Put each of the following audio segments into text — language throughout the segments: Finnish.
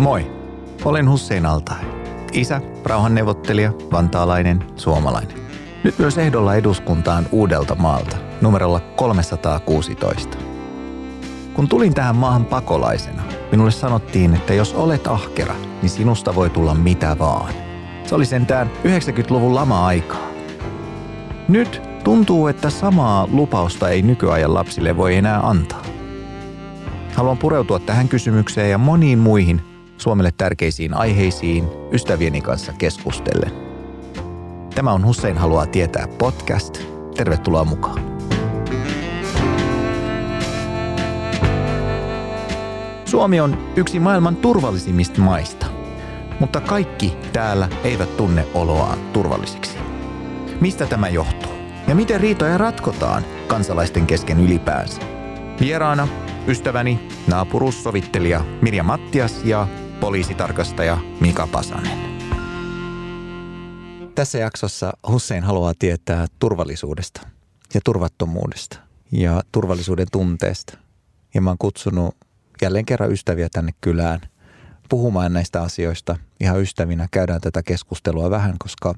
Moi, olen Hussein Altae. Isä, rauhanneuvottelija, vantaalainen, suomalainen. Nyt myös ehdolla eduskuntaan Uudeltamaalta, numerolla 316. Kun tulin tähän maahan pakolaisena, minulle sanottiin, että jos olet ahkera, niin sinusta voi tulla mitä vaan. Se oli sentään 90-luvun lama-aikaa. Nyt tuntuu, että samaa lupausta ei nykyajan lapsille voi enää antaa. Haluan pureutua tähän kysymykseen ja moniin muihin Suomelle tärkeisiin aiheisiin ystävieni kanssa keskustellen. Tämä on Hussein Haluaa tietää podcast. Tervetuloa mukaan. Suomi on yksi maailman turvallisimmista maista, mutta kaikki täällä eivät tunne oloaan turvallisiksi. Mistä tämä johtuu? Ja miten riitoja ratkotaan kansalaisten kesken ylipäänsä? Vieraana ystäväni, naapuruussovittelija Mirja Mattias ja poliisitarkastaja Mika Pasanen. Tässä jaksossa Hussein haluaa tietää turvallisuudesta ja turvattomuudesta ja turvallisuuden tunteesta. Ja mä oon kutsunut jälleen kerran ystäviä tänne kylään puhumaan näistä asioista ihan ystävinä. Käydään tätä keskustelua vähän, koska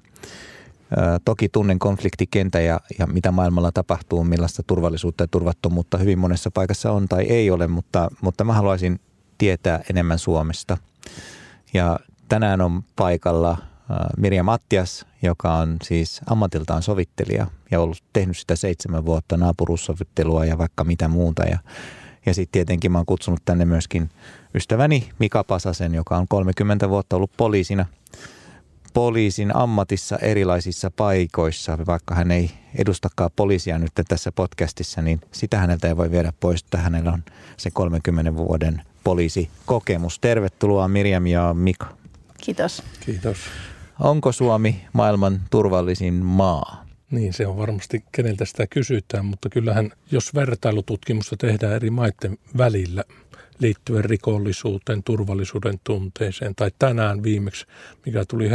toki tunnen konfliktikentä ja mitä maailmalla tapahtuu, millaista turvallisuutta ja turvattomuutta hyvin monessa paikassa on tai ei ole, mutta mä haluaisin tietää enemmän Suomesta. Ja tänään on paikalla Mirja Mattias, joka on siis ammatiltaan sovittelija ja ollut tehnyt sitä 7 vuotta naapuruussovittelua ja vaikka mitä muuta. Ja sitten tietenkin mä oon kutsunut tänne myöskin ystäväni Mika Pasasen, joka on 30 vuotta ollut poliisina. Poliisin ammatissa erilaisissa paikoissa, vaikka hän ei edustakaan poliisia nyt tässä podcastissa, niin sitä häneltä ei voi viedä pois, että hänellä on se 30 vuoden poliisikokemus. Tervetuloa Mirjam ja Mika. Kiitos. Kiitos. Onko Suomi maailman turvallisin maa? Niin, se on varmasti keneltä sitä kysytään, mutta kyllähän jos vertailututkimusta tehdään eri maiden välillä liittyen rikollisuuteen, turvallisuuden tunteeseen tai tänään viimeksi, mikä tuli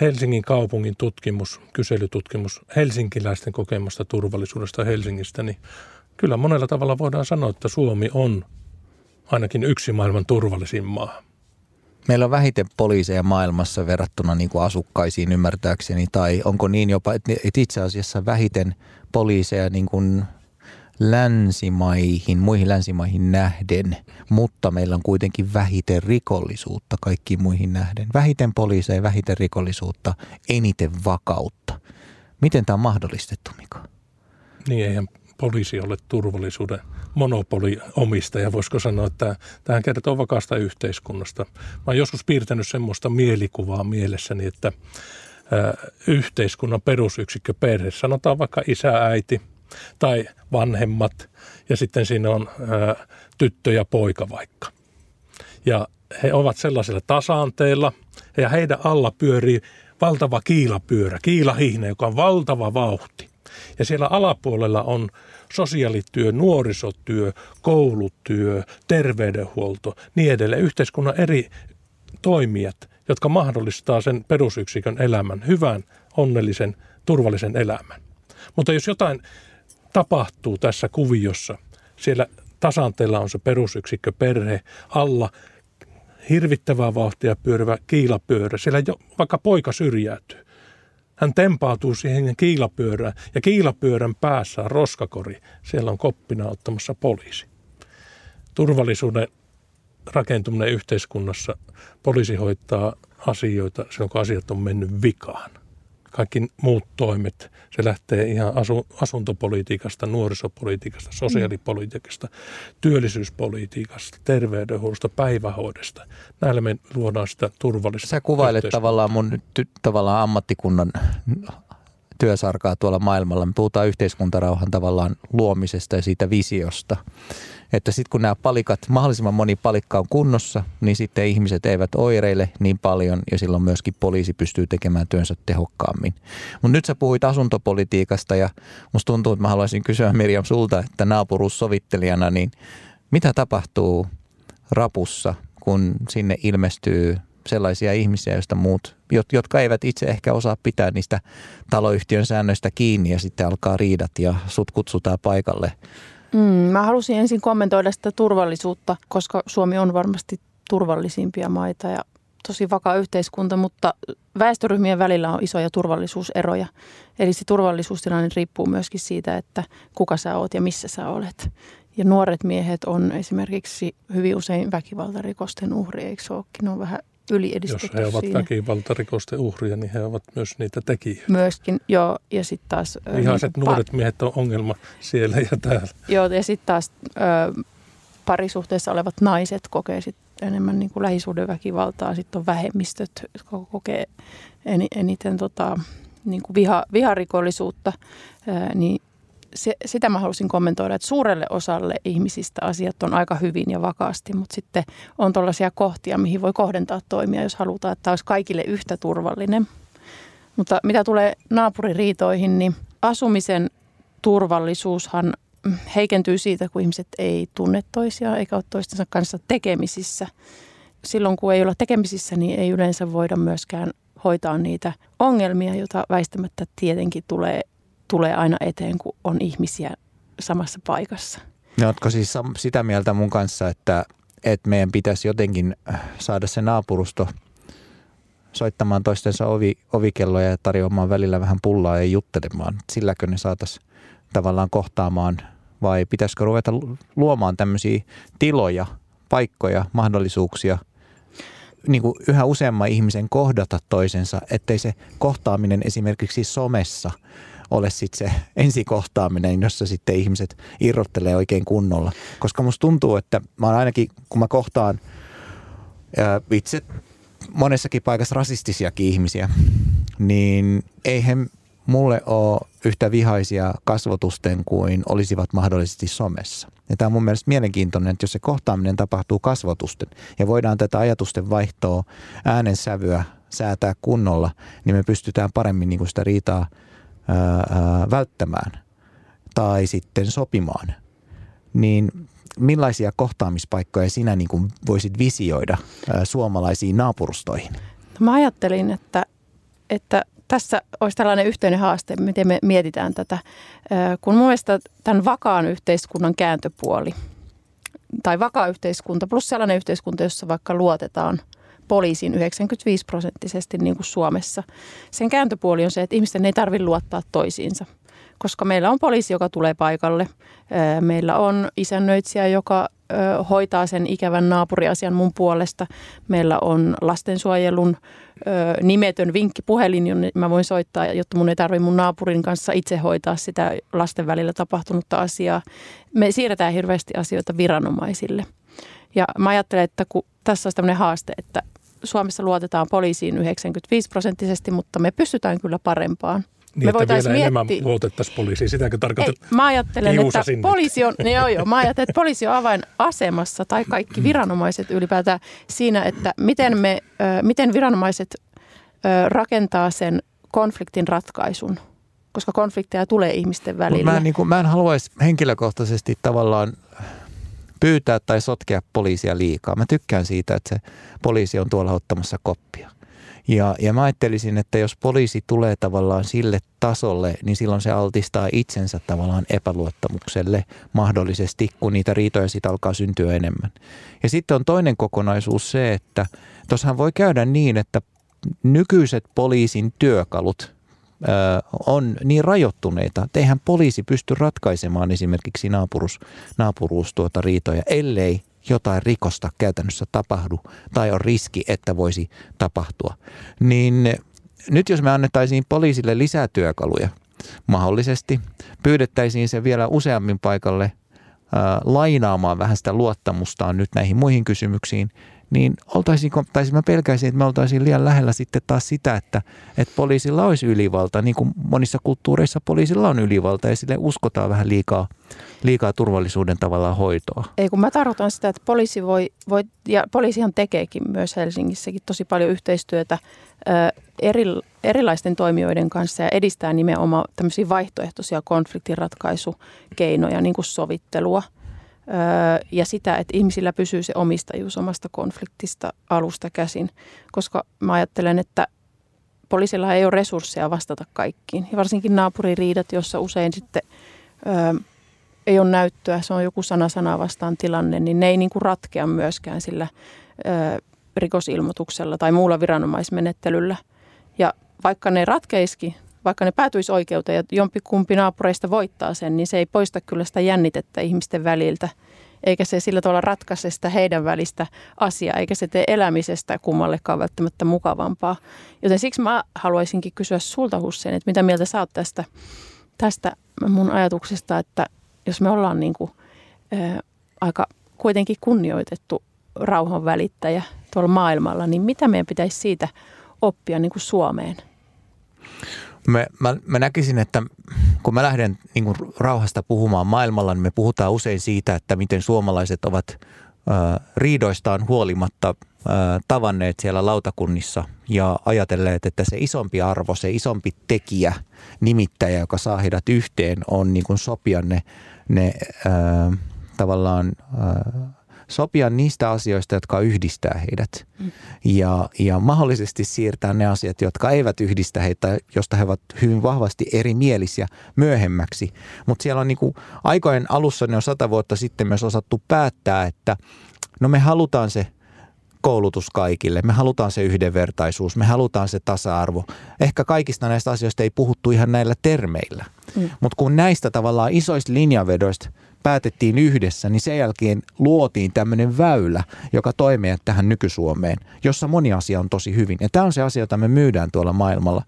Helsingin kaupungin tutkimus, kyselytutkimus helsinkiläisten kokemasta turvallisuudesta Helsingistä, niin kyllä monella tavalla voidaan sanoa, että Suomi on ainakin yksi maailman turvallisin maa. Meillä on vähiten poliiseja maailmassa verrattuna niin kuin asukkaisiin ymmärtääkseni, tai onko niin jopa, että itse asiassa vähiten poliiseja niin kuin muihin länsimaihin nähden, mutta meillä on kuitenkin vähiten rikollisuutta kaikkiin muihin nähden. Vähiten poliiseja, vähiten rikollisuutta, eniten vakautta. Miten tämä on mahdollistettu, Mika? Niin, eihän poliisi ole turvallisuuden monopoliomistaja, voisiko sanoa, että tähän kertoo vakaasta yhteiskunnasta. Mä oon joskus piirtänyt semmoista mielikuvaa mielessäni, että yhteiskunnan perusyksikkö perhe, sanotaan vaikka isä, äiti tai vanhemmat ja sitten siinä on tyttö ja poika vaikka. Ja he ovat sellaisella tasaanteella ja heidän alla pyörii valtava kiilahihne, joka on valtava vauhti. Ja siellä alapuolella on sosiaalityö, nuorisotyö, koulutyö, terveydenhuolto, niin edelleen. Yhteiskunnan eri toimijat, jotka mahdollistaa sen perusyksikön elämän, hyvän, onnellisen, turvallisen elämän. Mutta jos jotain tapahtuu tässä kuviossa, siellä tasanteella on se perusyksikkö, perhe, alla hirvittävää vauhtia pyörivä kiilapyörä, siellä vaikka poika syrjäytyy. Hän tempautuu siihen kiilapyörään ja kiilapyörän päässä on roskakori. Siellä on koppina ottamassa poliisi. Turvallisuuden rakentuminen yhteiskunnassa, poliisi hoitaa asioita silloin, kun asiat on mennyt vikaan. Kaikki muut toimet, se lähtee ihan asuntopolitiikasta, nuorisopolitiikasta, sosiaalipolitiikasta, työllisyyspolitiikasta, terveydenhuollosta, päivähoidosta. Näillä me luodaan sitä turvallista. Sä kuvailet tavallaan mun tavallaan ammattikunnan työsarkaa tuolla maailmalla. Me puhutaan yhteiskuntarauhan tavallaan luomisesta ja siitä visiosta. Että sitten kun nämä palikat, mahdollisimman moni palikka on kunnossa, niin sitten ihmiset eivät oireile niin paljon ja silloin myöskin poliisi pystyy tekemään työnsä tehokkaammin. Mutta nyt sä puhuit asuntopolitiikasta ja musta tuntuu, että mä haluaisin kysyä Mirjam sulta, että naapuruussovittelijana, niin mitä tapahtuu rapussa, kun sinne ilmestyy sellaisia ihmisiä, jotka eivät itse ehkä osaa pitää niistä taloyhtiön säännöistä kiinni ja sitten alkaa riidat ja sut kutsutaan paikalle. Mä halusin ensin kommentoida sitä turvallisuutta, koska Suomi on varmasti turvallisimpia maita ja tosi vakaa yhteiskunta, mutta väestöryhmien välillä on isoja turvallisuuseroja. Eli se turvallisuustilanne riippuu myöskin siitä, että kuka sä oot ja missä sä olet. Ja nuoret miehet on esimerkiksi hyvin usein väkivaltarikosten uhri, eikö se olekin? Ne on vähän yliedistetty siinä. Jos he ovat väkivaltarikosten uhria, niin he ovat myös niitä tekijöitä. Myöskin, joo. Ja sitten taas... Vihaiset nuoret miehet on ongelma siellä ja täällä. Joo, ja sitten taas parisuhteessa olevat naiset kokee sitten enemmän niin kuin lähisuhdeväkivaltaa, sitten on vähemmistöt, jotka kokee eniten niin kuin viharikollisuutta, niin sitä mä halusin kommentoida, että suurelle osalle ihmisistä asiat on aika hyvin ja vakaasti, mutta sitten on tuollaisia kohtia, mihin voi kohdentaa toimia, jos halutaan, että olisi kaikille yhtä turvallinen. Mutta mitä tulee naapuririitoihin, niin asumisen turvallisuushan heikentyy siitä, kun ihmiset ei tunne toisiaan eikä ole toistensa kanssa tekemisissä. Silloin, kun ei olla tekemisissä, niin ei yleensä voida myöskään hoitaa niitä ongelmia, joita väistämättä tietenkin tulee aina eteen, kun on ihmisiä samassa paikassa. No, ootko siis sitä mieltä mun kanssa, että meidän pitäisi jotenkin saada se naapurusto soittamaan toistensa ovikelloja ja tarjoamaan välillä vähän pullaa ja juttelemaan? Silläkö ne saataisiin tavallaan kohtaamaan, vai pitäisikö ruveta luomaan tämmöisiä tiloja, paikkoja, mahdollisuuksia niin kuin yhä useamman ihmisen kohdata toisensa, ettei se kohtaaminen esimerkiksi somessa ole sitten se ensikohtaaminen, jossa sitten ihmiset irrottelee oikein kunnolla. Koska musta tuntuu, että mä oon ainakin, kun mä kohtaan itse monessakin paikassa rasistisiakin ihmisiä, niin eihän mulle ole yhtä vihaisia kasvotusten kuin olisivat mahdollisesti somessa. Ja tämä on mun mielestä mielenkiintoinen, että jos se kohtaaminen tapahtuu kasvotusten ja voidaan tätä ajatusten vaihtoa, äänensävyä säätää kunnolla, niin me pystytään paremmin niin kuin sitä riitaa välttämään tai sitten sopimaan. Niin millaisia kohtaamispaikkoja sinä niin kuin voisit visioida suomalaisiin naapurustoihin? Mä ajattelin, että tässä olisi tällainen yhteinen haaste, miten me mietitään tätä, kun mun mielestä tämän vakaan yhteiskunnan kääntöpuoli tai vakaa yhteiskunta plus sellainen yhteiskunta, jossa vaikka luotetaan poliisiin 95% niin kuin Suomessa. Sen kääntöpuoli on se, että ihmisten ei tarvitse luottaa toisiinsa, koska meillä on poliisi, joka tulee paikalle. Meillä on isännöitsijä, joka hoitaa sen ikävän naapuriasian mun puolesta. Meillä on lastensuojelun nimetön vinkkipuhelin, jonne mä voin soittaa, jotta mun ei tarvitse mun naapurin kanssa itse hoitaa sitä lasten välillä tapahtunutta asiaa. Me siirretään hirveästi asioita viranomaisille. Ja mä ajattelen, että kun tässä on tämmöinen haaste, että Suomessa luotetaan poliisiin 95%, mutta me pystytään kyllä parempaan. Niin, että vielä enemmän luotettaisiin poliisiin. Sitäkö tarkoitat? Ei, mä ajattelen, että poliisi on, avainasemassa tai kaikki viranomaiset ylipäätään siinä, että miten viranomaiset rakentaa sen konfliktin ratkaisun, koska konflikteja tulee ihmisten välillä. Mä en haluaisi henkilökohtaisesti tavallaan pyytää tai sotkea poliisia liikaa. Mä tykkään siitä, että se poliisi on tuolla ottamassa koppia. Ja mä ajattelisin, että jos poliisi tulee tavallaan sille tasolle, niin silloin se altistaa itsensä tavallaan epäluottamukselle mahdollisesti, kun niitä riitoja siitä alkaa syntyä enemmän. Ja sitten on toinen kokonaisuus se, että tuossahan voi käydä niin, että nykyiset poliisin työkalut on niin rajoittuneita, että eihän poliisi pysty ratkaisemaan esimerkiksi naapuruusriitoja, ellei jotain rikosta käytännössä tapahdu tai on riski, että voisi tapahtua. Niin nyt jos me annettaisiin poliisille lisää työkaluja mahdollisesti, pyydettäisiin se vielä useammin paikalle lainaamaan vähän sitä luottamustaan nyt näihin muihin kysymyksiin, niin mä pelkäisin, että me oltaisiin liian lähellä sitten taas sitä, että poliisilla olisi ylivalta, niin kuin monissa kulttuureissa poliisilla on ylivalta ja sille uskotaan vähän liikaa turvallisuuden tavallaan hoitoa. Ei, kun mä tarkoitan sitä, että poliisi voi ja poliisihan tekeekin myös Helsingissäkin tosi paljon yhteistyötä erilaisten toimijoiden kanssa ja edistää nimenomaan tämmöisiä vaihtoehtoisia konfliktinratkaisukeinoja, niin kuin sovittelua. Ja sitä, että ihmisillä pysyy se omistajuus omasta konfliktista alusta käsin, koska mä ajattelen, että poliisilla ei ole resursseja vastata kaikkiin. Ja varsinkin naapuririidat, jossa usein sitten ei ole näyttöä, se on joku sana vastaan tilanne, niin ne ei niin kuin ratkea myöskään sillä rikosilmoituksella tai muulla viranomaismenettelyllä. Ja vaikka ne ratkeisikin, vaikka ne päätyisi oikeuteen ja jompikumpi naapureista voittaa sen, niin se ei poista kyllä sitä jännitettä ihmisten väliltä. Eikä se sillä tavalla ratkaise sitä heidän välistä asiaa, eikä se tee elämisestä kummallekaan välttämättä mukavampaa. Joten siksi mä haluaisinkin kysyä sulta, Hussein, että mitä mieltä sä oot tästä mun ajatuksesta, että jos me ollaan niin kuin, aika kuitenkin kunnioitettu rauhanvälittäjä tuolla maailmalla, niin mitä meidän pitäisi siitä oppia niin kuin Suomeen? Mä näkisin, että kun mä lähden niin kuin rauhasta puhumaan maailmalla, niin me puhutaan usein siitä, että miten suomalaiset ovat riidoistaan huolimatta tavanneet siellä lautakunnissa ja ajatelleet, että se isompi arvo, se isompi tekijä, nimittäjä, joka saa heidät yhteen, on niin kuin sopia sopia niistä asioista, jotka yhdistää heidät ja mahdollisesti siirtää ne asiat, jotka eivät yhdistä heitä, josta he ovat hyvin vahvasti erimielisiä myöhemmäksi. Mutta siellä on niinku, aikojen alussa ne on 100 vuotta sitten myös osattu päättää, että no me halutaan se koulutus kaikille, me halutaan se yhdenvertaisuus, me halutaan se tasa-arvo. Ehkä kaikista näistä asioista ei puhuttu ihan näillä termeillä, mutta kun näistä tavallaan isoista linjanvedoista päätettiin yhdessä, niin sen jälkeen luotiin tämmöinen väylä, joka toimii tähän nyky-Suomeen, jossa moni asia on tosi hyvin. Ja tämä on se asia, jota me myydään tuolla maailmalla.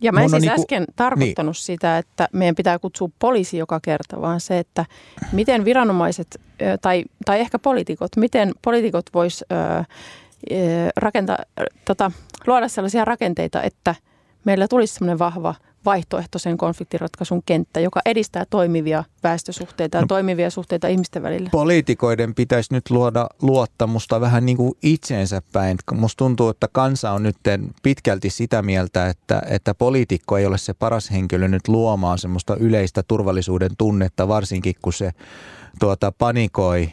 Ja mä en siis äsken tarkoittanut sitä, että meidän pitää kutsua poliisi joka kerta, vaan se, että miten viranomaiset tai ehkä poliitikot, miten poliitikot vois luoda sellaisia rakenteita, että meillä tulisi semmoinen vahva vaihtoehtoisen konfliktiratkaisun kenttä, joka edistää toimivia väestösuhteita ja toimivia suhteita ihmisten välillä. Poliitikoiden pitäisi nyt luoda luottamusta vähän niin kuin itseensä päin. Musta tuntuu, että kansa on nyt pitkälti sitä mieltä, että poliitikko ei ole se paras henkilö nyt luomaan semmoista yleistä turvallisuuden tunnetta, varsinkin kun se panikoi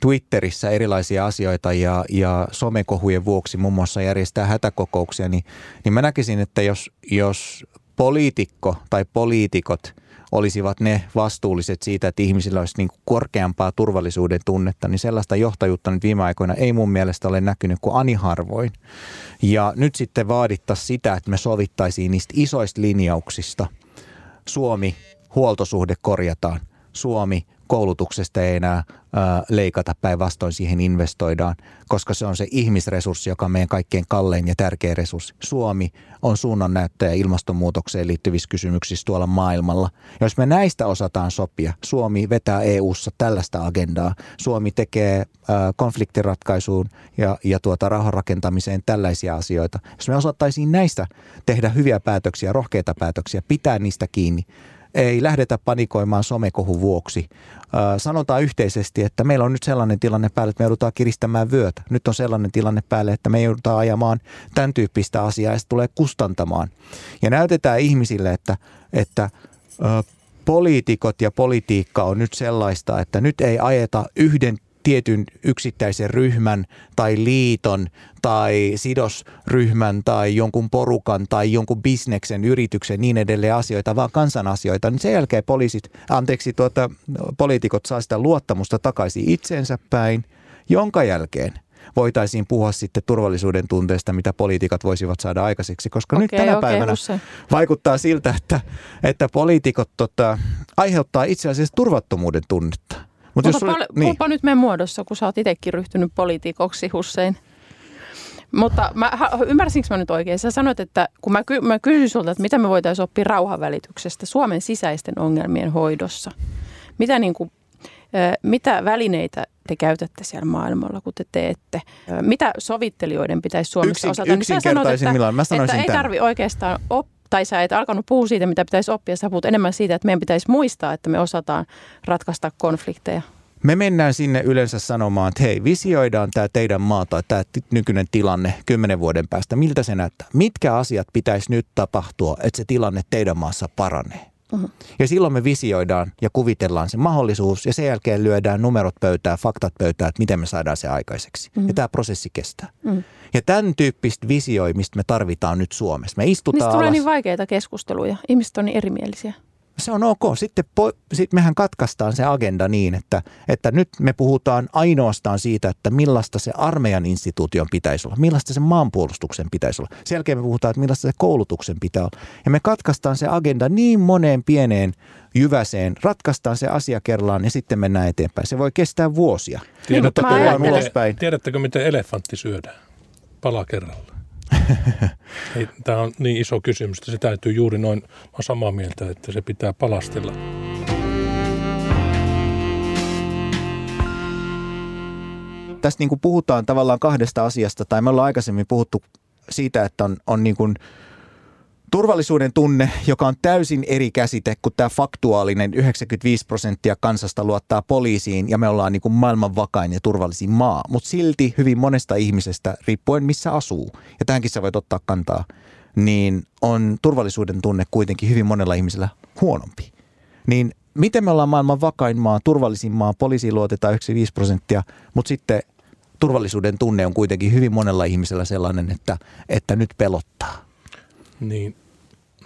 Twitterissä erilaisia asioita ja somekohujen vuoksi muun muassa järjestää hätäkokouksia, niin mä näkisin, että jos poliitikko tai poliitikot olisivat ne vastuulliset siitä, että ihmisillä olisi niin kuin korkeampaa turvallisuuden tunnetta, niin sellaista johtajuutta nyt viime aikoina ei mun mielestä ole näkynyt kuin ani harvoin. Ja nyt sitten vaadittaisiin sitä, että me sovittaisiin niistä isoista linjauksista. Suomi, huoltosuhde korjataan. Suomi, koulutuksesta ei enää leikata, päinvastoin siihen investoidaan, koska se on se ihmisresurssi, joka on meidän kaikkein kallein ja tärkeä resurssi. Suomi on suunnannäyttäjä ilmastonmuutokseen liittyvissä kysymyksissä tuolla maailmalla. Jos me näistä osataan sopia, Suomi vetää EU:ssa tällaista agendaa. Suomi tekee konfliktiratkaisuun ja rauhan rakentamiseen tällaisia asioita. Jos me osattaisiin näistä tehdä hyviä päätöksiä, rohkeita päätöksiä, pitää niistä kiinni, ei lähdetä panikoimaan somekohun vuoksi. Sanotaan yhteisesti, että meillä on nyt sellainen tilanne päällä, että me joudutaan kiristämään vyötä. Nyt on sellainen tilanne päällä, että me joudutaan ajamaan tämän tyyppistä asiaa ja se tulee kustantamaan. Ja näytetään ihmisille, että poliitikot ja politiikka on nyt sellaista, että nyt ei ajeta yhden tietyn yksittäisen ryhmän tai liiton tai sidosryhmän tai jonkun porukan tai jonkun bisneksen, yrityksen niin edelleen asioita, vaan kansan asioita, niin sen jälkeen poliitikot saa sitä luottamusta takaisin itseensä päin, jonka jälkeen voitaisiin puhua sitten turvallisuuden tunteesta, mitä poliitikot voisivat saada aikaiseksi, koska nyt tänä päivänä vaikuttaa siltä, että poliitikot aiheuttaa itse asiassa turvattomuuden tunnetta. Puhupa nyt meidän muodossa, kun sä oot itsekin ryhtynyt poliitikoksi, Hussein. Mutta ymmärsinkö mä nyt oikein? Sä sanoit, että kun mä kysyin sulta, että mitä me voitaisiin oppia rauhanvälityksestä Suomen sisäisten ongelmien hoidossa. Mitä välineitä te käytätte siellä maailmalla, kun te teette? Mitä sovittelijoiden pitäisi Suomessa osata? Yksinkertaisimmillaan. Mä sanoisin tämän. Että ei tarvitse oikeastaan oppia. Tai sä et alkanut puhua siitä, mitä pitäisi oppia. Sä puhut enemmän siitä, että meidän pitäisi muistaa, että me osataan ratkaista konflikteja. Me mennään sinne yleensä sanomaan, että hei, visioidaan tämä teidän maa tai tämä nykyinen tilanne 10 vuoden päästä. Miltä se näyttää? Mitkä asiat pitäisi nyt tapahtua, että se tilanne teidän maassa paranee? Uh-huh. Ja silloin me visioidaan ja kuvitellaan se mahdollisuus ja sen jälkeen lyödään numerot pöytään, faktat pöytään, että miten me saadaan se aikaiseksi. Uh-huh. Ja tämä prosessi kestää. Uh-huh. Ja tämän tyyppistä visioimista me tarvitaan nyt Suomessa. Me istutaan alas. Niistä tulee niin vaikeita keskusteluja. Ihmiset on niin erimielisiä. Se on ok. Sitten mehän katkaistaan se agenda niin, että nyt me puhutaan ainoastaan siitä, että millaista se armeijan instituution pitäisi olla, millaista se maanpuolustuksen pitäisi olla. Sen jälkeen me puhutaan, että millaista se koulutuksen pitää olla. Ja me katkaistaan se agenda niin moneen pieneen jyväseen, ratkaistaan se asia kerrallaan ja sitten mennään eteenpäin. Se voi kestää vuosia. Tiedättekö, miten elefantti syödään? Pala kerrallaan. Tämä on niin iso kysymys, että se täytyy juuri noin, olen samaa mieltä, että se pitää palastella. Tässä niin kuin puhutaan tavallaan kahdesta asiasta, tai me ollaan aikaisemmin puhuttu siitä, että on niin kuin turvallisuuden tunne, joka on täysin eri käsite kuin tämä faktuaalinen 95% kansasta luottaa poliisiin ja me ollaan niin kuin maailman vakain ja turvallisin maa. Mutta silti hyvin monesta ihmisestä, riippuen missä asuu, ja tähänkin sä voit ottaa kantaa, niin on turvallisuuden tunne kuitenkin hyvin monella ihmisellä huonompi. Niin miten me ollaan maailman vakain maa, turvallisin maa, poliisiin luotetaan 95%, mutta sitten turvallisuuden tunne on kuitenkin hyvin monella ihmisellä sellainen, että nyt pelottaa. Niin,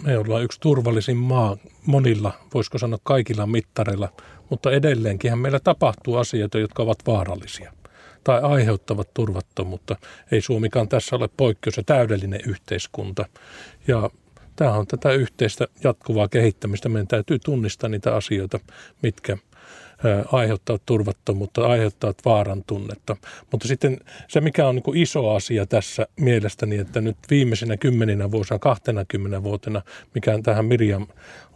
me ollaan yksi turvallisin maa monilla, voisiko sanoa kaikilla mittareilla, mutta edelleenkin meillä tapahtuu asioita, jotka ovat vaarallisia tai aiheuttavat turvattomuutta. Ei Suomikaan tässä ole poikkeus ja täydellinen yhteiskunta. Ja tämähän on tätä yhteistä jatkuvaa kehittämistä. Meidän täytyy tunnistaa niitä asioita, mitkä aiheuttavat turvattomuutta, aiheuttavat vaaran tunnetta. Mutta sitten se, mikä on niin kuin iso asia tässä mielestäni, että nyt viimeisenä 10 vuosina, 20 vuotena, mikä tähän Mirjam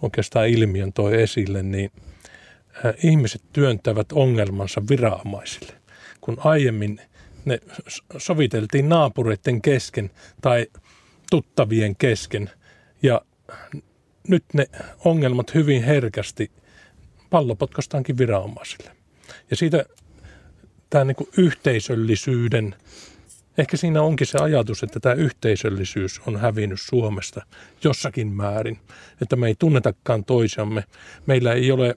oikeastaan ilmiön toi esille, niin ihmiset työntävät ongelmansa viranomaisille. Kun aiemmin ne soviteltiin naapureiden kesken tai tuttavien kesken, ja nyt ne ongelmat hyvin herkästi pallo potkastaankin viranomaisille. Ja siitä tämä niin kuin yhteisöllisyyden, ehkä siinä onkin se ajatus, että tämä yhteisöllisyys on hävinnyt Suomesta jossakin määrin. Että me ei tunnetakaan toisiamme. Meillä ei ole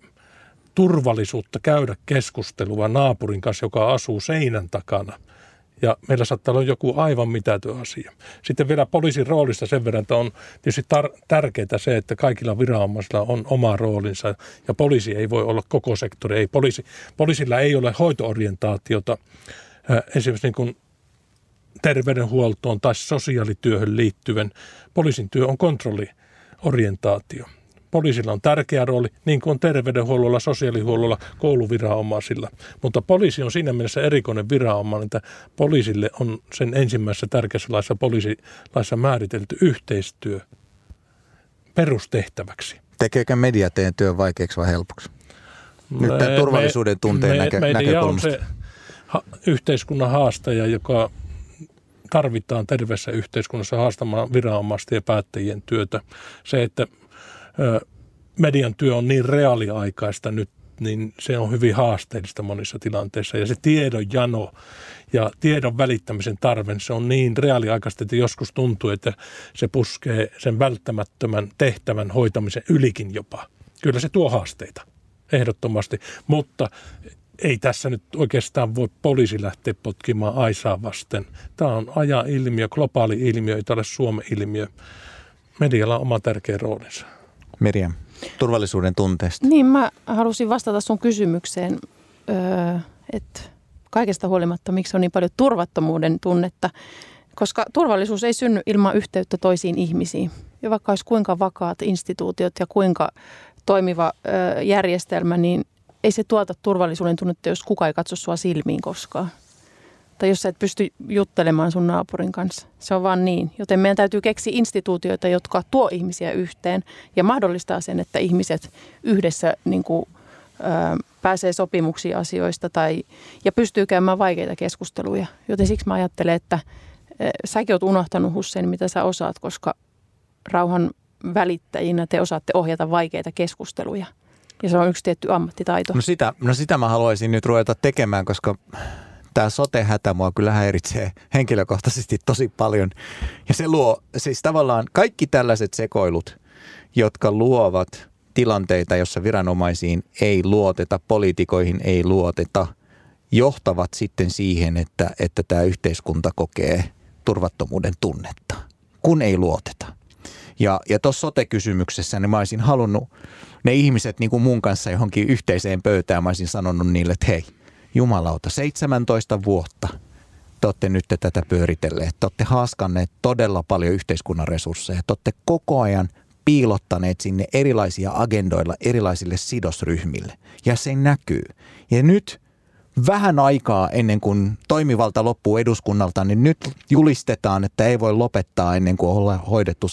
turvallisuutta käydä keskustelua naapurin kanssa, joka asuu seinän takana. Ja meillä saattaa olla joku aivan mitätön asia. Sitten vielä poliisin roolista sen verran, että on tietysti tärkeää se, että kaikilla viranomaisilla on oma roolinsa. Ja poliisi ei voi olla koko sektori. Ei poliisilla ei ole hoitoorientaatiota esimerkiksi niin kuin terveydenhuoltoon tai sosiaalityöhön liittyen. Poliisin työ on kontrolliorientaatio. Poliisilla on tärkeä rooli, niin kuin on terveydenhuollolla, sosiaalihuollolla, kouluviranomaisilla. Mutta poliisi on siinä mielessä erikoinen viranomainen, että poliisille on sen ensimmäisessä tärkeässä laissa poliisilaissa määritelty yhteistyö perustehtäväksi. Tekeekö media teidän työn vaikeaksi vai helpoksi? Nyt tämän turvallisuuden tunteen näkökulmasta. Media on se yhteiskunnan haastaja, joka tarvitaan terveessä yhteiskunnassa haastamaan viranomaisten ja päättäjien työtä. Se, että median työ on niin reaaliaikaista nyt, niin se on hyvin haasteellista monissa tilanteissa. Ja se tiedonjano ja tiedon välittämisen tarve, se on niin reaaliaikaista, että joskus tuntuu, että se puskee sen välttämättömän tehtävän hoitamisen ylikin jopa. Kyllä se tuo haasteita, ehdottomasti. Mutta ei tässä nyt oikeastaan voi poliisi lähteä potkimaan aisaa vasten. Tämä on ajan ilmiö, globaali ilmiö, ei ole Suomen ilmiö. Medialla on oma tärkeä roolinsa. Mirjam, turvallisuuden tunteesta. Niin, mä halusin vastata sun kysymykseen, että kaikesta huolimatta, miksi on niin paljon turvattomuuden tunnetta, koska turvallisuus ei synny ilman yhteyttä toisiin ihmisiin. Ja vaikka olisi kuinka vakaat instituutiot ja kuinka toimiva järjestelmä, niin ei se tuota turvallisuuden tunnetta, jos kukaan ei katso sua silmiin koskaan. Tai jos sä et pysty juttelemaan sun naapurin kanssa. Se on vaan niin. Joten meidän täytyy keksiä instituutioita, jotka tuo ihmisiä yhteen ja mahdollistaa sen, että ihmiset yhdessä niin kuin, pääsee sopimuksiin asioista ja pystyy käymään vaikeita keskusteluja. Joten siksi mä ajattelen, että säkin oot unohtanut, Hussein, mitä sä osaat, koska rauhan välittäjinä te osaatte ohjata vaikeita keskusteluja. Ja se on yksi tietty ammattitaito. No sitä mä haluaisin nyt ruveta tekemään, koska tämä sote-hätä mua kyllä häiritsee henkilökohtaisesti tosi paljon. Ja se luo siis tavallaan kaikki tällaiset sekoilut, jotka luovat tilanteita, jossa viranomaisiin ei luoteta, poliitikoihin ei luoteta, johtavat sitten siihen, että tämä yhteiskunta kokee turvattomuuden tunnetta, kun ei luoteta. Ja tuossa sote-kysymyksessä niin mä olisin halunnut ne ihmiset niin kuin mun kanssa johonkin yhteiseen pöytään. Mä olisin sanonut niille, että hei, jumalauta, 17 vuotta te olette nyt tätä pyöritelleet. Te olette haaskanneet todella paljon yhteiskunnan resursseja. Te olette koko ajan piilottaneet sinne erilaisia agendoilla erilaisille sidosryhmille. Ja se näkyy. Ja nyt vähän aikaa ennen kuin toimivalta loppuu eduskunnalta, niin nyt julistetaan, että ei voi lopettaa ennen kuin ollaan hoidettu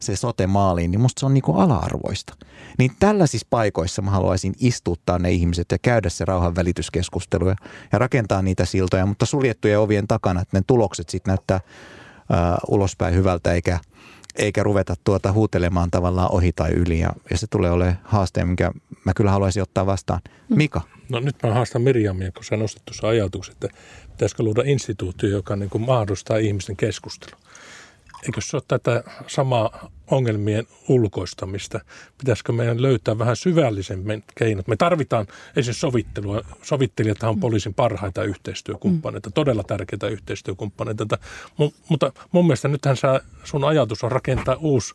se sote maaliin. Niin musta se on niin kuin ala-arvoista. Niin tällaisissa paikoissa mä haluaisin istuttaa ne ihmiset ja käydä se rauhanvälityskeskustelu ja rakentaa niitä siltoja, mutta suljettujen ovien takana, että ne tulokset sitten näyttää ulospäin hyvältä eikä ruveta huutelemaan tavallaan ohi tai yli. Ja se tulee olemaan haaste, minkä mä kyllä haluaisin ottaa vastaan. Mika? No nyt mä haastan Mirjamia, kun sä nostat tuossa ajatuksen, että pitäisikö luoda instituutio, joka niin kuin mahdollistaa ihmisten keskustelun. Eikö se ole tätä samaa ongelmien ulkoistamista? Pitäisikö meidän löytää vähän syvällisemmät keinot? Me tarvitaan esimerkiksi sovittelua. Sovittelijathan on poliisin parhaita yhteistyökumppaneita, todella tärkeitä yhteistyökumppaneita. Mutta mun mielestä nythän sun ajatus on rakentaa uusi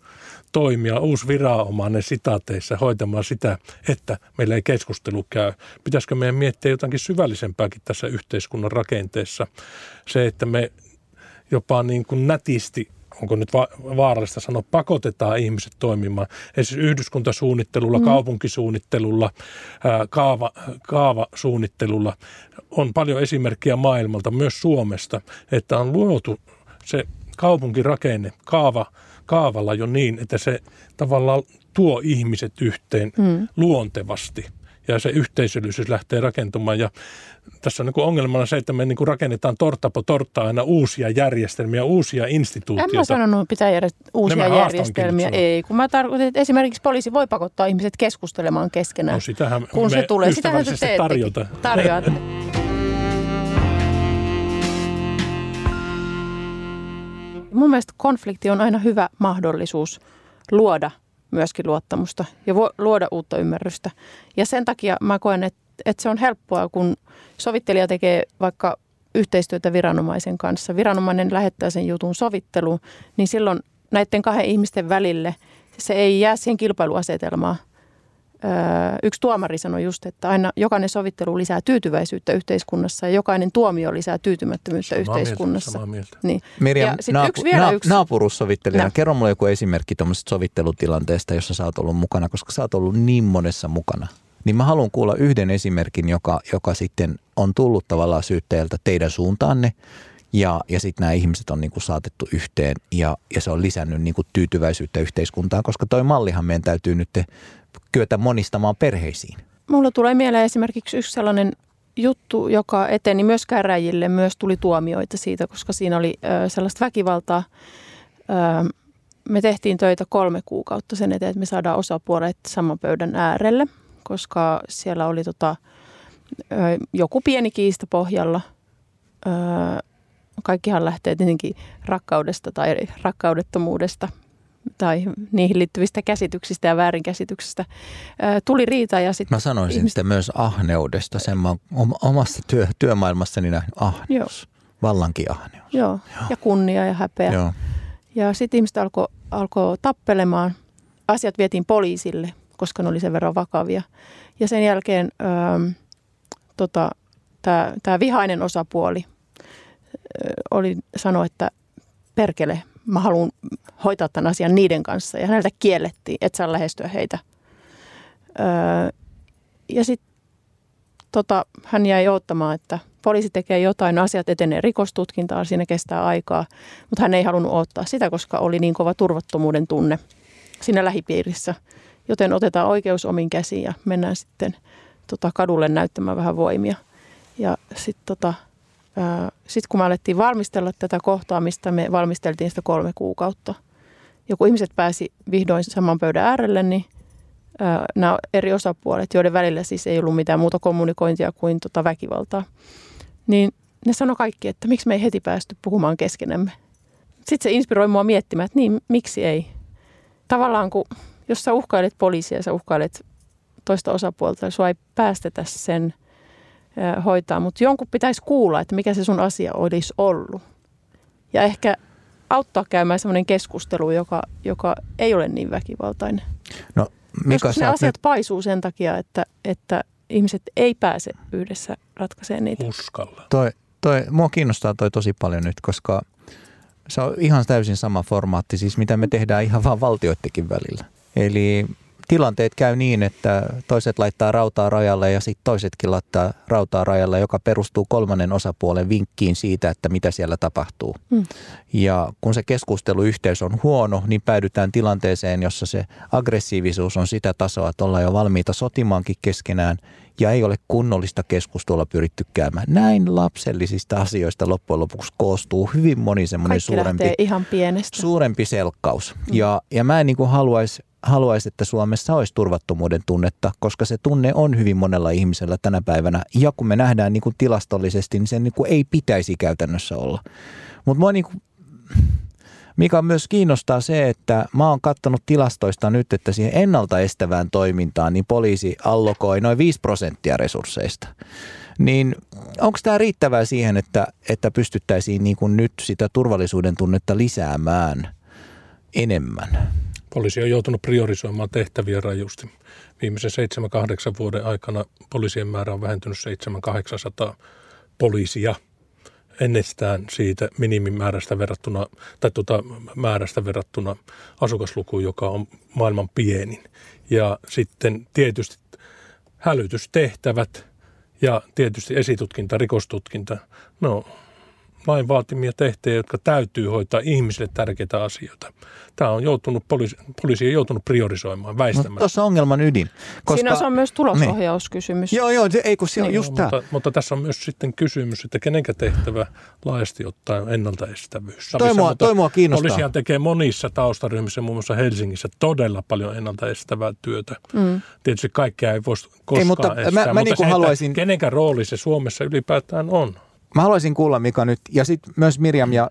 toimija, uusi viranomainen sitaateissa hoitamaan sitä, että meillä ei keskustelu käy. Pitäisikö meidän miettiä jotakin syvällisempääkin tässä yhteiskunnan rakenteessa? Se, että me jopa niin kuin nätisti, onko nyt vaarallista sanoa, pakotetaan ihmiset toimimaan. Esimerkiksi yhdyskuntasuunnittelulla, kaupunkisuunnittelulla, kaavasuunnittelulla. On paljon esimerkkejä maailmalta, myös Suomesta, että on luotu se kaupunkirakenne kaavalla jo niin, että se tavallaan tuo ihmiset yhteen luontevasti. Ja se yhteisöllisyys lähtee rakentumaan. Ja tässä on niin kuin ongelmana se, että me niin kuin rakennetaan tortta po torttaa aina uusia järjestelmiä, uusia instituutioita. En mä sanonut, pitää uusia järjestelmiä. Ei, kun mä tarkoitan, että esimerkiksi poliisi voi pakottaa ihmiset keskustelemaan keskenään. No sitähän kun me se tulee. Ystävällisesti tarjoatte. Mun mielestä konflikti on aina hyvä mahdollisuus luoda myöskin luottamusta ja luoda uutta ymmärrystä. Ja sen takia mä koen, että se on helppoa, kun sovittelija tekee vaikka yhteistyötä viranomaisen kanssa. Viranomainen lähettää sen jutun sovitteluun, niin silloin näiden kahden ihmisten välille se ei jää siihen kilpailuasetelmaan. Yksi tuomari sanoi just, että aina jokainen sovittelu lisää tyytyväisyyttä yhteiskunnassa ja jokainen tuomio lisää tyytymättömyyttä yhteiskunnassa. Niin. Mirja, naapuruussovittelijana, kerro mulle joku esimerkki tuommoisesta sovittelutilanteesta, jossa sä oot ollut mukana, koska sä oot ollut niin monessa mukana. Niin mä haluan kuulla yhden esimerkin, joka sitten on tullut tavallaan syyttäjältä teidän suuntaanne. Ja sitten nämä ihmiset on niinku saatettu yhteen ja se on lisännyt niinku tyytyväisyyttä yhteiskuntaan, koska toi mallihan meidän täytyy nyt kyetä monistamaan perheisiin. Mulla tulee mieleen esimerkiksi yksi sellainen juttu, joka eteni myös käräjille, myös tuli tuomioita siitä, koska siinä oli sellaista väkivaltaa. Me tehtiin töitä 3 kuukautta sen eteen, että me saadaan osapuolet saman pöydän äärelle, koska siellä oli joku pieni kiista pohjalla. Kaikkihan lähtee tietenkin rakkaudesta tai rakkaudettomuudesta tai niihin liittyvistä käsityksistä ja väärinkäsityksistä. Tuli riita ja sitten... Mä sanoisin sitä myös ahneudesta. Sen mä omassa työmaailmassani nähnyt ahneus. Joo. Vallankin ahneus. Joo. Joo. Ja kunnia ja häpeä. Joo. Ja sitten ihmiset alkoi tappelemaan. Asiat vietiin poliisille, koska ne oli sen verran vakavia. Ja sen jälkeen tämä vihainen osapuoli sanoi, että perkele, mä haluan hoitaa tämän asian niiden kanssa. Ja häneltä kiellettiin, et saa lähestyä heitä. Ja sitten hän jäi odottamaan, että poliisi tekee jotain, asiat etenee rikostutkintaan, siinä kestää aikaa. Mutta hän ei halunnut odottaa sitä, koska oli niin kova turvattomuuden tunne siinä lähipiirissä. Joten otetaan oikeus omiin käsiin ja mennään sitten kadulle näyttämään vähän voimia. Ja sitten sitten kun me alettiin valmistella tätä kohtaamista, me valmisteltiin sitä 3 kuukautta. Ja kun ihmiset pääsi vihdoin saman pöydän äärelle, niin nämä eri osapuolet, joiden välillä siis ei ollut mitään muuta kommunikointia kuin väkivaltaa, niin ne sanoi kaikki, että miksi me ei heti päästy puhumaan keskenämme. Sitten se inspiroi mua miettimään, että niin, miksi ei. Tavallaan kun, jos sä uhkailet poliisia, sä uhkailet toista osapuolta, sua ei päästetä sen hoitaa, mutta jonkun pitäisi kuulla, että mikä se sun asia olisi ollut. Ja ehkä auttaa käymään semmoinen keskustelu, joka ei ole niin väkivaltainen. No, joskus ne asiat paisuu sen takia, että ihmiset ei pääse yhdessä ratkaisemaan niitä. Uskalla. Mua kiinnostaa toi tosi paljon nyt, koska se on ihan täysin sama formaatti, siis mitä me tehdään ihan vaan valtioittekin välillä. Eli tilanteet käy niin, että toiset laittaa rautaa rajalle ja sitten toisetkin laittaa rautaa rajalle, joka perustuu kolmannen osapuolen vinkkiin siitä, että mitä siellä tapahtuu. Mm. Ja kun se keskusteluyhteys on huono, niin päädytään tilanteeseen, jossa se aggressiivisuus on sitä tasoa, että ollaan jo valmiita sotimaankin keskenään ja ei ole kunnollista keskustelua pyritty käymään. Näin lapsellisista asioista loppujen lopuksi koostuu hyvin moni semmoinen suurempi selkkaus. Mm. Ja mä en niin kuin haluaisi, että Suomessa olisi turvattomuuden tunnetta, koska se tunne on hyvin monella ihmisellä tänä päivänä. Ja kun me nähdään niin kuin tilastollisesti, niin sen niin kuin ei pitäisi käytännössä olla. Mutta minua niin kuin, mikä myös kiinnostaa se, että mä oon katsonut tilastoista nyt, että siihen ennaltaestävään toimintaan niin poliisi allokoi noin 5% resursseista. Niin onko tämä riittävää siihen, että pystyttäisiin niin kuin nyt sitä turvallisuuden tunnetta lisäämään enemmän? Poliisi on joutunut priorisoimaan tehtäviä rajusti. Viimeisen 7-8 vuoden aikana poliisien määrä on vähentynyt 700-800 poliisia ennestään siitä minimimäärästä verrattuna, tai määrästä verrattuna asukaslukuun, joka on maailman pienin. Ja sitten tietysti hälytystehtävät ja tietysti esitutkinta, rikostutkinta, no lain vaatimia tehtäviä, jotka täytyy hoitaa ihmisille tärkeitä asioita. Tämä on joutunut, poliisi on joutunut priorisoimaan, väistämään. No, tuossa ongelman ydin. Koska siinä on myös tulosohjauskysymys. Niin. Joo, ei kun se on niin, just tämä. Mutta tässä on myös sitten kysymys, että kenenkä tehtävä laajasti ottaen on ennaltaestävyys. Toi mua kiinnostaa. Poliisihan tekee monissa taustaryhmissä, muun muassa Helsingissä, todella paljon ennaltaestävää työtä. Mm. Tietysti kaikkea ei voisi koskaan estää, mutta haluaisin kenenkä rooli se Suomessa ylipäätään on. Mä haluaisin kuulla, Mika, nyt, ja sitten myös Mirjam, ja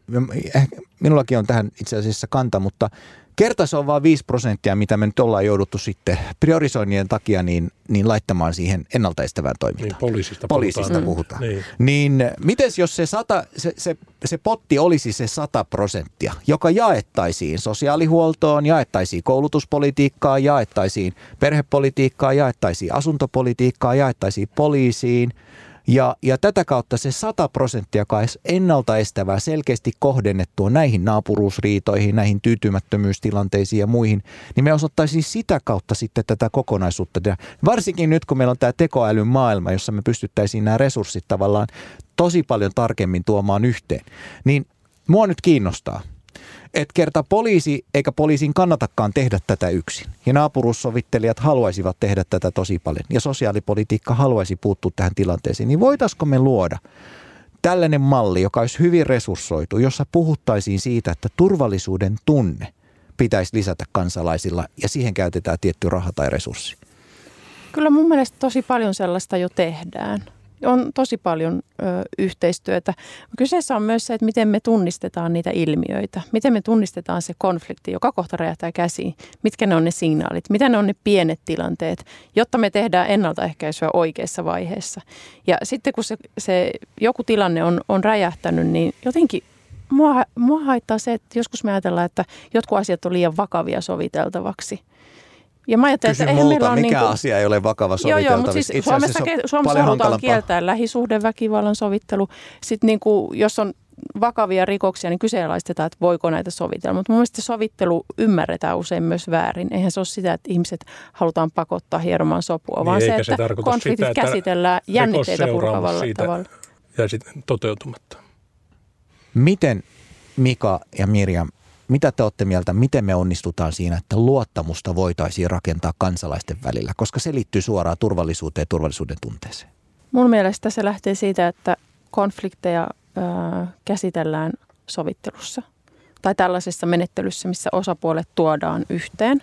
minullakin on tähän itse asiassa kanta, mutta kerta se on vaan 5%, mitä me nyt ollaan jouduttu sitten priorisoinnien takia niin laittamaan siihen ennaltaestävään toimintaan. Niin, poliisista puhutaan. Niin mites jos se potti olisi se 100%, joka jaettaisiin sosiaalihuoltoon, jaettaisiin koulutuspolitiikkaan, jaettaisiin perhepolitiikkaan, jaettaisiin asuntopolitiikkaan, jaettaisiin poliisiin. Ja tätä kautta se 100%, joka on ennaltaestävää, selkeästi kohdennettua näihin naapuruusriitoihin, näihin tyytymättömyystilanteisiin ja muihin, niin me osoittaisiin sitä kautta sitten tätä kokonaisuutta. Ja varsinkin nyt, kun meillä on tämä tekoälyn maailma, jossa me pystyttäisiin nämä resurssit tavallaan tosi paljon tarkemmin tuomaan yhteen, niin mua nyt kiinnostaa. Että kerta poliisi, eikä poliisin kannatakaan tehdä tätä yksin. Ja naapuruussovittelijat haluaisivat tehdä tätä tosi paljon. Ja sosiaalipolitiikka haluaisi puuttua tähän tilanteeseen. Niin voitaisiko me luoda tällainen malli, joka olisi hyvin resurssoitu, jossa puhuttaisiin siitä, että turvallisuuden tunne pitäisi lisätä kansalaisilla ja siihen käytetään tietty raha tai resurssi? Kyllä mun mielestä tosi paljon sellaista jo tehdään. On tosi paljon yhteistyötä. Kyseessä on myös se, että miten me tunnistetaan niitä ilmiöitä, miten me tunnistetaan se konflikti, joka kohta räjähtää käsiin, mitkä ne on ne signaalit, mitä ne on ne pienet tilanteet, jotta me tehdään ennaltaehkäisyä oikeassa vaiheessa. Ja sitten kun se joku tilanne on räjähtänyt, niin jotenkin mua haittaa se, että joskus me ajatellaan, että jotkut asiat on liian vakavia soviteltavaksi. Ja mä ajattelen, että eihän meillä on mikä niin kuin asia ei ole vakava soviteltavissa. Joo, mutta siis Suomessa halutaan kieltää lähisuhdeväkivallan sovittelu. Sitten niin kuin, jos on vakavia rikoksia, niin kyseenalaistetaan, että voiko näitä sovitella. Mutta mun mielestä sovittelu ymmärretään usein myös väärin. Eihän se ole sitä, että ihmiset halutaan pakottaa hieromaan sopua, niin, vaan se, että konfliktit sitä, käsitellään jännitteitä purkavalla tavalla. Ja sitten toteutumatta. Miten Mika ja Mirjam, mitä te olette mieltä, miten me onnistutaan siinä, että luottamusta voitaisiin rakentaa kansalaisten välillä, koska se liittyy suoraan turvallisuuteen ja turvallisuuden tunteeseen? Mun mielestä se lähtee siitä, että konflikteja käsitellään sovittelussa tai tällaisessa menettelyssä, missä osapuolet tuodaan yhteen,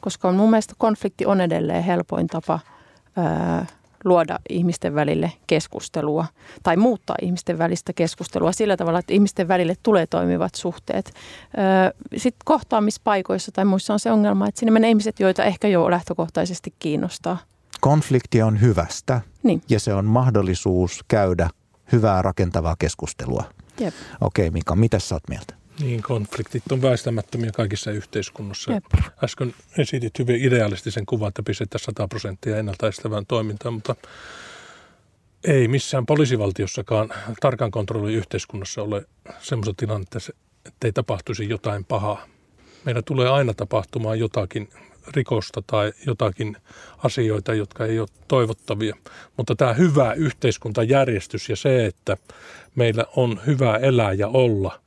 koska mun mielestä konflikti on edelleen helpoin tapa luoda ihmisten välille keskustelua tai muuttaa ihmisten välistä keskustelua sillä tavalla, että ihmisten välille tulee toimivat suhteet. Sitten kohtaamispaikoissa tai muissa on se ongelma, että sinne menee ihmiset, joita ehkä jo lähtökohtaisesti kiinnostaa. Konflikti on hyvästä niin. Ja se on mahdollisuus käydä hyvää rakentavaa keskustelua. Okei, Mika, mitä sä oot mieltä? Niin, konfliktit on väistämättömiä kaikissa yhteiskunnassa. Jep. Äsken esitit hyvin idealistisen kuvan, että pistetään 100% ennaltaistavaan toimintaan, mutta ei missään poliisivaltiossakaan tarkan kontrollin yhteiskunnassa ole semmoista tilannetta, että ei tapahtuisi jotain pahaa. Meillä tulee aina tapahtumaan jotakin rikosta tai jotakin asioita, jotka ei ole toivottavia. Mutta tämä hyvä yhteiskuntajärjestys ja se, että meillä on hyvä elää ja olla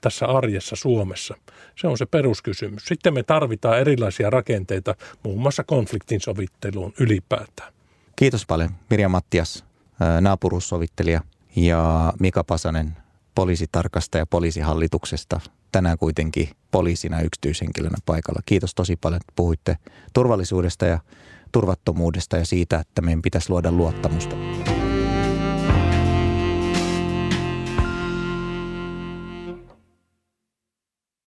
tässä arjessa Suomessa, se on se peruskysymys. Sitten me tarvitaan erilaisia rakenteita, muun muassa konfliktin sovitteluun ylipäätään. Kiitos paljon Mirja Mattias, naapuruussovittelija, ja Mika Pasanen, poliisitarkastaja poliisihallituksesta. Tänään kuitenkin poliisina yksityishenkilönä paikalla. Kiitos tosi paljon, että puhuitte turvallisuudesta ja turvattomuudesta ja siitä, että meidän pitäisi luoda luottamusta.